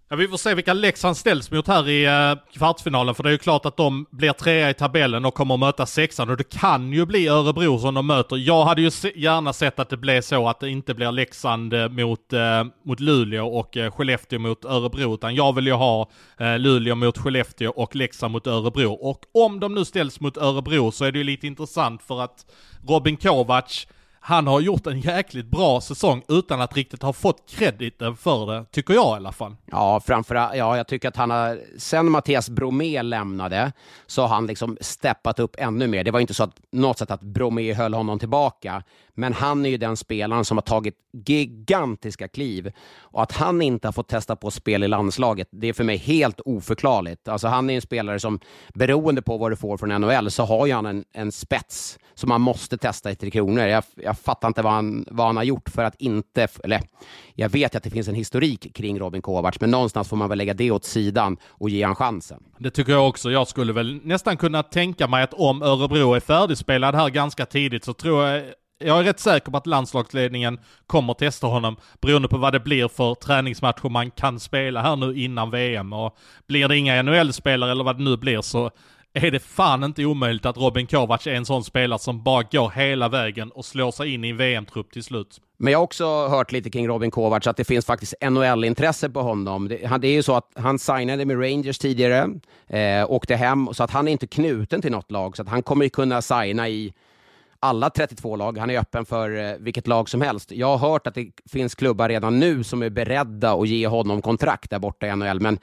Ja, vi får se vilka Leksand ställs mot här i eh, kvartsfinalen, för det är ju klart att de blir trea i tabellen och kommer att möta sexan, och det kan ju bli Örebro som de möter. Jag hade ju se- gärna sett att det blev så att det inte blir Leksand eh, mot, eh, mot Luleå och eh, Skellefteå mot Örebro, utan jag vill ju ha eh, Luleå mot Skellefteå och Leksand mot Örebro. Och om de nu ställs mot Örebro så är det ju lite intressant, för att Robin Kovac, han har gjort en jäkligt bra säsong utan att riktigt ha fått krediten för det, tycker jag i alla fall. Ja, framförallt, ja, jag tycker att han har, sen Mattias Bromé lämnade så har han liksom steppat upp ännu mer. Det var inte så att något sätt att Bromé höll honom tillbaka, men han är ju den spelaren som har tagit gigantiska kliv, och att han inte har fått testa på spel i landslaget, det är för mig helt oförklarligt. Alltså han är en spelare som, beroende på vad du får från N H L, så har ju han en, en spets som man måste testa i Tre Kronor. Jag, jag fattar inte vad han, vad han har gjort för att inte, eller jag vet att det finns en historik kring Robin Kovac, men någonstans får man väl lägga det åt sidan och ge han chansen. Det tycker jag också. Jag skulle väl nästan kunna tänka mig att om Örebro är färdigspelad här ganska tidigt, så tror jag Jag är rätt säker på att landslagsledningen kommer testa honom, beroende på vad det blir för träningsmatcher man kan spela här nu innan V M. Och blir det inga N H L-spelare eller vad det nu blir, så är det fan inte omöjligt att Robin Kovac är en sån spelare som bara går hela vägen och slår sig in i en V M-trupp till slut. Men jag har också hört lite kring Robin Kovac att det finns faktiskt N H L-intresse på honom. Det, det är ju så att han signade med Rangers tidigare, eh, åkte hem, så att han är inte knuten till något lag, så att han kommer ju kunna signa i alla trettiotvå lag. Han är öppen för vilket lag som helst. Jag har hört att det finns klubbar redan nu som är beredda att ge honom kontrakt där borta i N H L. Men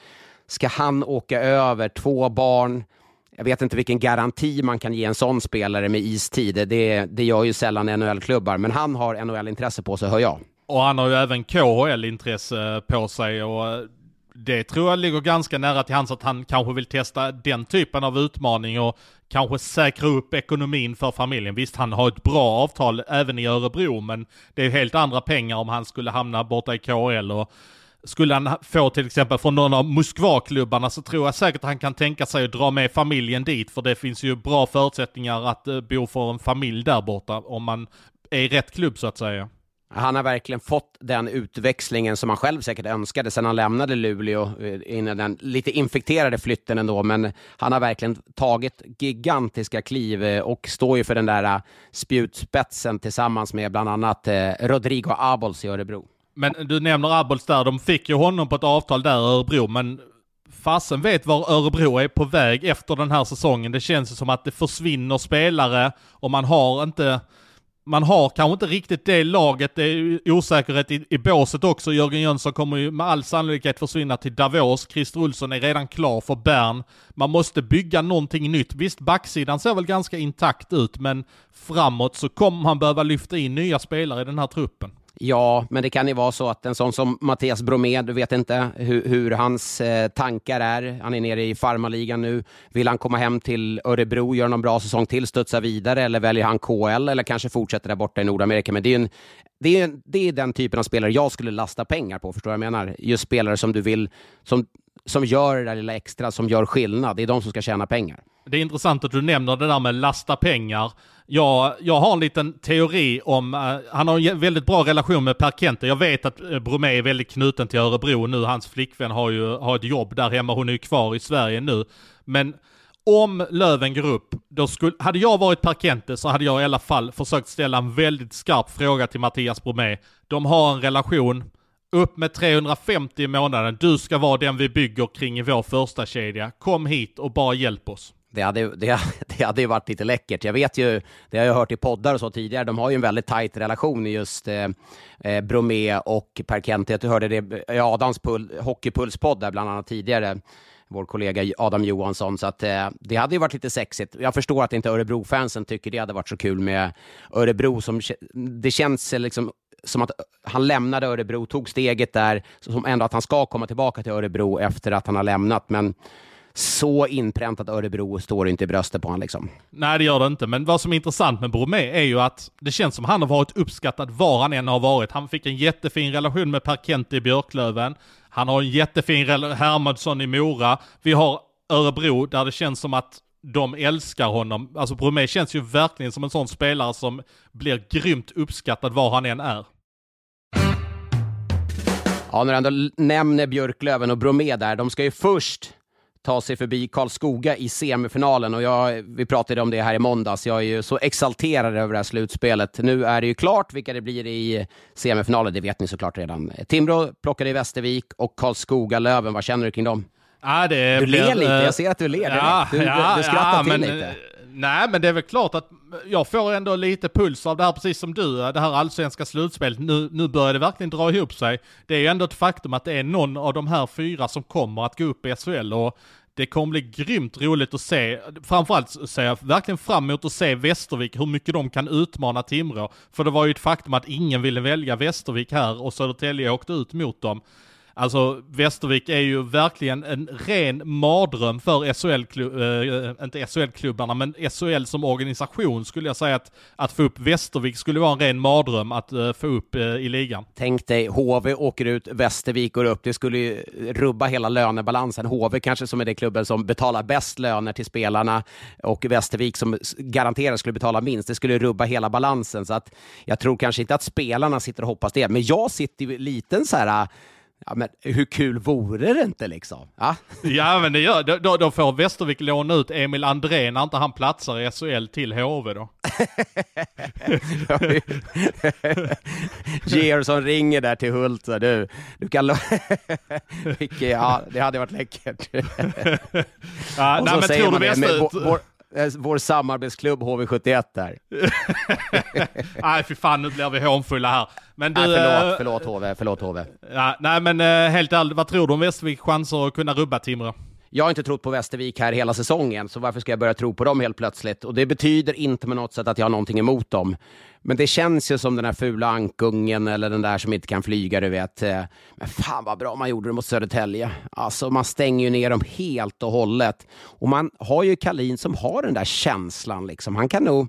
ska han åka över två barn? Jag vet inte vilken garanti man kan ge en sån spelare med istid. Det, det gör ju sällan N H L-klubbar. Men han har N H L-intresse på sig, hör jag. Och han har ju även K H L-intresse på sig, och det tror jag ligger ganska nära till hans att han kanske vill testa den typen av utmaning och kanske säkra upp ekonomin för familjen. Visst, han har ett bra avtal även i Örebro, men det är helt andra pengar om han skulle hamna borta i K L. Och skulle han få till exempel från någon av Moskva-klubbarna, så tror jag säkert att han kan tänka sig att dra med familjen dit, för det finns ju bra förutsättningar att bo för en familj där borta om man är i rätt klubb så att säga. Han har verkligen fått den utväxlingen som han själv säkert önskade sen han lämnade Luleå innan den lite infekterade flytten ändå, men han har verkligen tagit gigantiska kliv och står ju för den där spjutspetsen tillsammans med bland annat Rodrigo Abols i Örebro. Men du nämner Abols där, de fick ju honom på ett avtal där i Örebro, men fasen vet var Örebro är på väg efter den här säsongen. Det känns som att det försvinner spelare och man har inte man har kanske inte riktigt det laget. Det är osäkerhet i, i båset också. Jörgen Jönsson kommer ju med all sannolikhet försvinna till Davos. Christer Olsson är redan klar för Bern. Man måste bygga någonting nytt. Visst, backsidan ser väl ganska intakt ut, men framåt så kommer han behöva lyfta in nya spelare i den här truppen. Ja, men det kan ju vara så att en sån som Mattias Bromé, du vet inte hur, hur hans eh, tankar är. Han är nere i farmaligan nu. Vill han komma hem till Örebro, göra någon bra säsong till, studsa vidare, eller väljer han K L eller kanske fortsätter där borta i Nordamerika? Men det är en, det är, det är den typen av spelare jag skulle lasta pengar på, förstår jag menar? Just spelare som du vill, som, som gör det där lilla extra, som gör skillnad. Det är de som ska tjäna pengar. Det är intressant att du nämner det där med lasta pengar. Ja, jag har en liten teori om... Uh, han har en väldigt bra relation med Per Kente. Jag vet att Bromé är väldigt knuten till Örebro nu. Hans flickvän har ju har ett jobb där hemma. Hon är ju kvar i Sverige nu. Men om Löven går upp, då skulle, hade jag varit Per Kente så hade jag i alla fall försökt ställa en väldigt skarp fråga till Mattias Bromé. De har en relation... Upp med trehundrafemtio i månaden. Du ska vara den vi bygger kring i vår första kedja. Kom hit och bara hjälp oss. Det hade, det, det hade ju varit lite läckert. Jag vet ju, det har jag hört i poddar och så tidigare, de har ju en väldigt tajt relation just eh, Bromé och Per Kente. Du hörde det i Adams pul, hockeypulspodd där bland annat tidigare. Vår kollega Adam Johansson. Så att, eh, det hade ju varit lite sexigt. Jag förstår att inte Örebro-fansen tycker det hade varit så kul med Örebro. Som, det känns liksom... som att han lämnade Örebro, tog steget där, som ändå att han ska komma tillbaka till Örebro efter att han har lämnat, men så inpräntat Örebro står inte i bröstet på han liksom. Nej, det gör det inte, men vad som är intressant med Bromé är ju att det känns som han har varit uppskattad var han än har varit. Han fick en jättefin relation med Per Kente i Björklöven, han har en jättefin relation Hermansson i Mora, vi har Örebro där det känns som att de älskar honom. Alltså Bromé känns ju verkligen som en sån spelare som blir grymt uppskattad var han än är. Ja, när han ändå nämner Björklöven och Bromé där, de ska ju först ta sig förbi Karlskoga i semifinalen, och jag, vi pratade om det här i måndags. Jag är ju så exalterad över det här slutspelet. Nu är det ju klart vilka det blir i semifinalen, det vet ni såklart redan. Timrå plockade i Västervik och Karlskoga Löven, vad känner du kring dem? Ja, det du ler blir, lite, jag ser att du ler ja, du, ja, du skrattar ja, till men, lite. Nej, men det är väl klart att jag får ändå lite puls av det här, precis som du. Det här allsvenska slutspelet, nu, nu börjar det verkligen dra ihop sig. Det är ju ändå ett faktum att det är någon av de här fyra som kommer att gå upp i S H L, och det kommer bli grymt roligt att se. Framförallt ser jag verkligen fram emot att se Västervik, hur mycket de kan utmana Timrå. För det var ju ett faktum att ingen ville välja Västervik här, och Södertälje åkte ut mot dem. Alltså Västervik är ju verkligen en ren mardröm för S H L-klubbarna, äh, inte S H L-klubbarna, men S H L som organisation skulle jag säga att, att få upp Västervik skulle vara en ren mardröm att äh, få upp äh, i ligan. Tänk dig, H V åker ut, Västervik går upp, det skulle ju rubba hela lönebalansen. H V kanske som är det klubben som betalar bäst löner till spelarna, och Västervik som garanterat skulle betala minst, det skulle rubba hela balansen. Så att jag tror kanske inte att spelarna sitter och hoppas det, men jag sitter ju liten så här... Ja, men hur kul vore det inte liksom? Ja, ja men det gör, då, då får Västervik låna ut Emil Andrén när inte han platsar i S H L till H V då. Georgsson ringer där till Hult så du, du kan lo- ja, det hade varit läckert. Ja, nej, men tror du Västervik... Vår samarbetsklubb H V sjuttioett där. Nej för fan, nu blir vi hånfulla här. Men du, nej, förlåt, förlåt H V, förlåt H V. Ja, nej men helt ärligt, vad tror du om Västervik chanser att kunna rubba Timrå? Jag har inte trott på Västervik här hela säsongen, så varför ska jag börja tro på dem helt plötsligt? Och det betyder inte med något sätt att jag har någonting emot dem. Men det känns ju som den här fula ankungen eller den där som inte kan flyga, du vet. Men fan vad bra man gjorde det mot Södertälje. Alltså man stänger ju ner dem helt och hållet. Och man har ju Kalin som har den där känslan liksom. Han kan nog,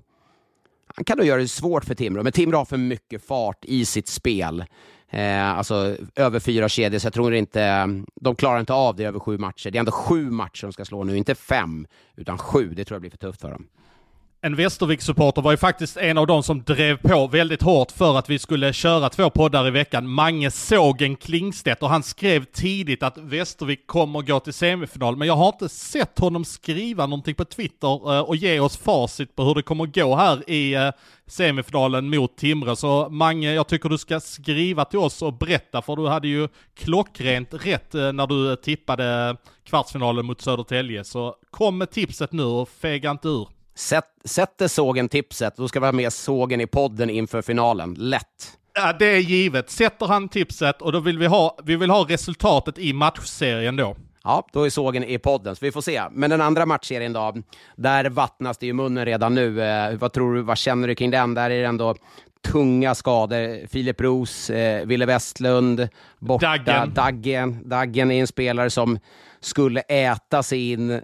han kan nog göra det svårt för Timrå. Men Timrå har för mycket fart i sitt spel. Eh, alltså över fyra kedjor, så jag tror inte de klarar inte av det över sju matcher. Det är ändå sju matcher de ska slå nu, inte fem utan sju, det tror jag blir för tufft för dem. En Västervik-supporter var ju faktiskt en av de som drev på väldigt hårt för att vi skulle köra två poddar i veckan. Mange Sågen Klingstedt, och han skrev tidigt att Västervik kommer gå till semifinal, men jag har inte sett honom skriva någonting på Twitter och ge oss facit på hur det kommer gå här i semifinalen mot Timrå. Så Mange, jag tycker du ska skriva till oss och berätta, för du hade ju klockrent rätt när du tippade kvartsfinalen mot Södertälje. Så kom med tipset nu och fega inte ur. Sätt, sätter sågen tipset, då ska vi ha med sågen i podden inför finalen. Lätt. Ja, det är givet. Sätter han tipset och då vill vi ha, vi vill ha resultatet i matchserien då. Ja, då är sågen i podden, så vi får se. Men den andra matchserien då, där vattnas det i munnen redan nu. Eh, vad tror du, vad känner du kring den? Där är det ändå tunga skador. Filip Roos, eh, Wille Westlund, borta. Daggen. Daggen. Daggen är en spelare som skulle äta sig in.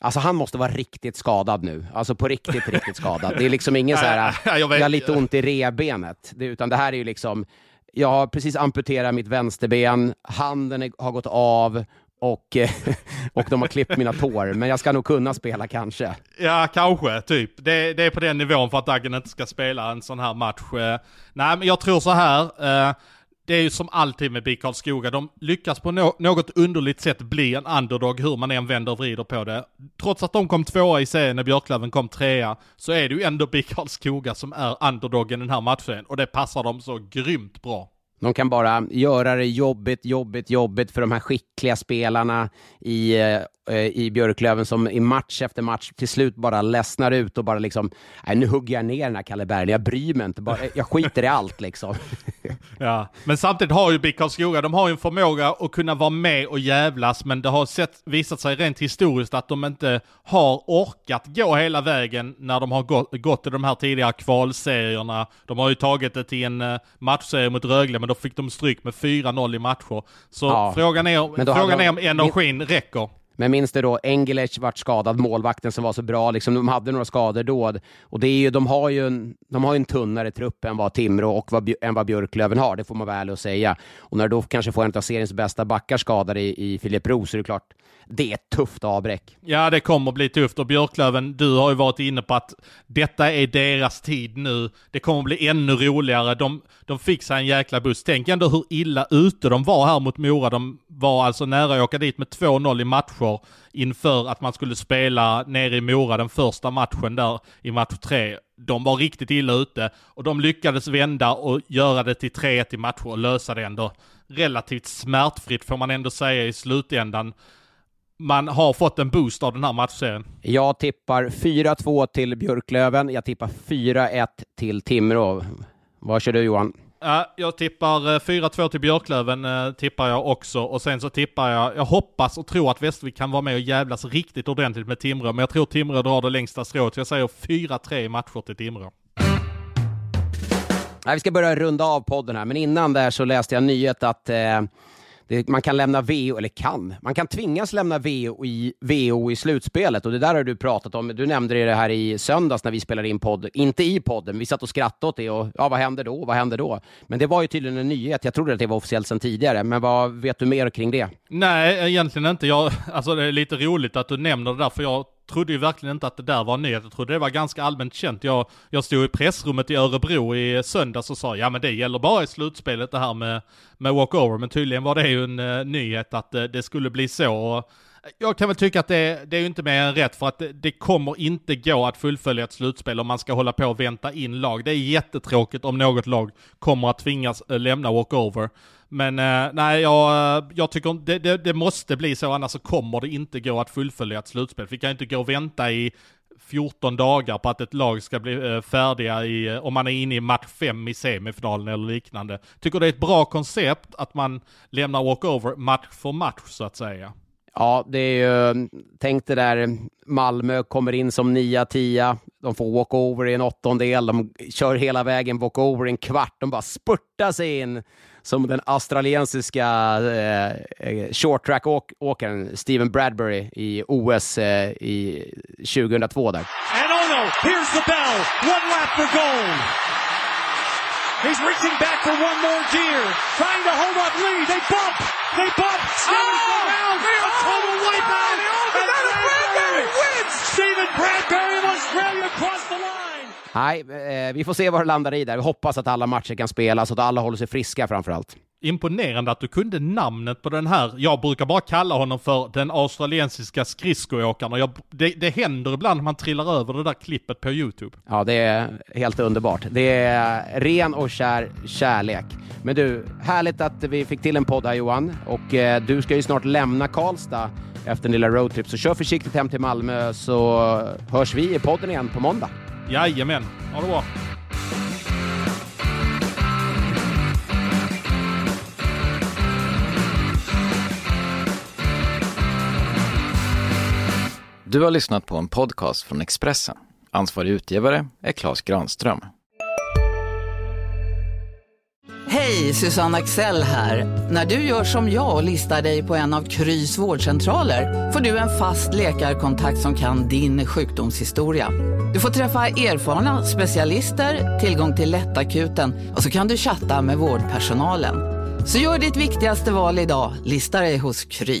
Alltså han måste vara riktigt skadad nu. Alltså på riktigt, riktigt skadad. Det är liksom ingen så här, jag har lite ont i rebenet. Det, utan det här är ju liksom, jag har precis amputerat mitt vänsterben, handen är, har gått av och, och de har klippt mina tår. Men jag ska nog kunna spela kanske. Ja, kanske, typ. Det, det är på den nivån för att Dagen inte ska spela en sån här match. Nej, men jag tror så här... Eh, Det är ju som alltid med B I K Karlskoga. De lyckas på no- något underligt sätt bli en underdog hur man än vänder och vrider på det. Trots att de kom tvåa i serien när Björklöven kom trea, så är det ju ändå B I K Karlskoga som är underdogen i den här matchen. Och det passar dem så grymt bra. De kan bara göra det jobbigt, jobbigt, jobbigt för de här skickliga spelarna i, i Björklöven som i match efter match till slut bara ledsnar ut och bara liksom, nej, nu hugger jag ner den här Kalle Berg, jag bryr mig inte, bara, jag skiter i allt liksom. Ja, men samtidigt har ju B I K Karlskoga, de har ju en förmåga att kunna vara med och jävlas, men det har sett, visat sig rent historiskt att de inte har orkat gå hela vägen när de har gått, gått i de här tidigare kvalserierna. De har ju tagit det till en matchserie mot Rögle, men då fick de stryk med fyra noll i matcher. Så ja, frågan är, frågan de, är om energin min, räcker. Men minns det då, Engelec vart skadad, målvakten som var så bra, liksom, de hade några skador då. Och det är ju, de har ju en, de har ju en tunnare trupp än vad Timrå och vad, än vad Björklöven har, det får man väl att säga. Och när då kanske får en av seriens bästa backar skadade i, i Filip Roos, så är det klart, det är ett tufft avbräck. Ja, det kommer att bli tufft. Och Björklöven, du har ju varit inne på att detta är deras tid nu. Det kommer att bli ännu roligare. De, de fixar en jäkla buss. Tänk ändå hur illa ute de var här mot Mora. De var alltså nära att åka dit med två noll i matcher inför att man skulle spela nere i Mora den första matchen där i match tre. De var riktigt illa ute och de lyckades vända och göra det till tre ett i matcher och lösa det ändå relativt smärtfritt, får man ändå säga, i slutändan. Man har fått en boost av den här matchen. Jag tippar fyra två till Björklöven. Jag tippar fyra ett till Timrå. Vad kör du, Johan? Jag tippar fyra två till Björklöven, tippar jag också. Och sen så tippar jag, jag hoppas och tror att Västervik kan vara med och jävlas riktigt ordentligt med Timrå. Men jag tror Timrå drar det längsta strået. Så jag säger fyra tre matcher till Timrå. Vi ska börja runda av podden här. Men innan där så läste jag nyhet att... Eh... man kan lämna V O, eller kan. Man kan tvingas lämna V O i, V O i slutspelet. Och det där har du pratat om. Du nämnde det här i söndags när vi spelade in podd. Inte i podden. Vi satt och skrattade åt det. Och, ja, vad händer då? Vad händer då? Men det var ju tydligen en nyhet. Jag trodde att det var officiellt sedan tidigare. Men vad vet du mer kring det? Nej, egentligen inte. Jag, alltså, det är lite roligt att du nämner det där. För jag trodde ju verkligen inte att det där var nyhet. Jag trodde det var ganska allmänt känt. Jag, jag stod i pressrummet i Örebro i söndags och sa, ja men det gäller bara i slutspelet det här med, med walkover. Men tydligen var det ju en uh, nyhet att uh, det skulle bli så. Och jag kan väl tycka att det, det är ju inte mer än rätt, för att det, det kommer inte gå att fullfölja ett slutspel om man ska hålla på och vänta in lag. Det är jättetråkigt om något lag kommer att tvingas uh, lämna walkover. Men uh, nej, jag, jag tycker det, det, det måste bli så, annars så kommer det inte gå att fullfölja ett slutspel. Vi kan inte gå och vänta i fjorton dagar på att ett lag ska bli uh, färdiga i, uh, om man är inne i match fem i semifinalen eller liknande. Tycker det är ett bra koncept att man lämnar walkover match för match, så att säga. Ja, det är ju, tänk det där, Malmö kommer in som nio tio, de får walkover i en åttondel, de kör hela vägen walkover i en kvart, de bara spurtar sig in som den australiensiska eh, short track åkaren Steven Bradbury i O S eh, i tjugohundratvå där. And oh no, here's the bell, one lap for goal. He's reaching back for one more gear, trying to hold up lead, they bump, they bump, Steven oh! around, oh! a total wipeout, oh! and Bradbury wins! Steven Bradbury of Australia crossed the line! Nej, eh, vi får se vad det landar i där. Vi hoppas att alla matcher kan spelas och att alla håller sig friska framförallt. Imponerande att du kunde namnet på den här. Jag brukar bara kalla honom för den australiensiska skridskoåkaren. Jag, det, det händer ibland när man trillar över det där klippet på YouTube. Ja, det är helt underbart. Det är ren och kär kärlek. Men du, härligt att vi fick till en podd här, Johan. Och eh, du ska ju snart lämna Karlstad efter en lilla roadtrip. Så kör försiktigt hem till Malmö, så hörs vi i podden igen på måndag. Jajamän, ha det bra. Du har lyssnat på en podcast från Expressen. Ansvarig utgivare är Claes Granström. Hej, Susanne Axel här. När du gör som jag och listar dig på en av Krys vårdcentraler får du en fast läkarkontakt som kan din sjukdomshistoria. Du får träffa erfarna specialister, tillgång till lättakuten och så kan du chatta med vårdpersonalen. Så gör ditt viktigaste val idag, listar dig hos Kry.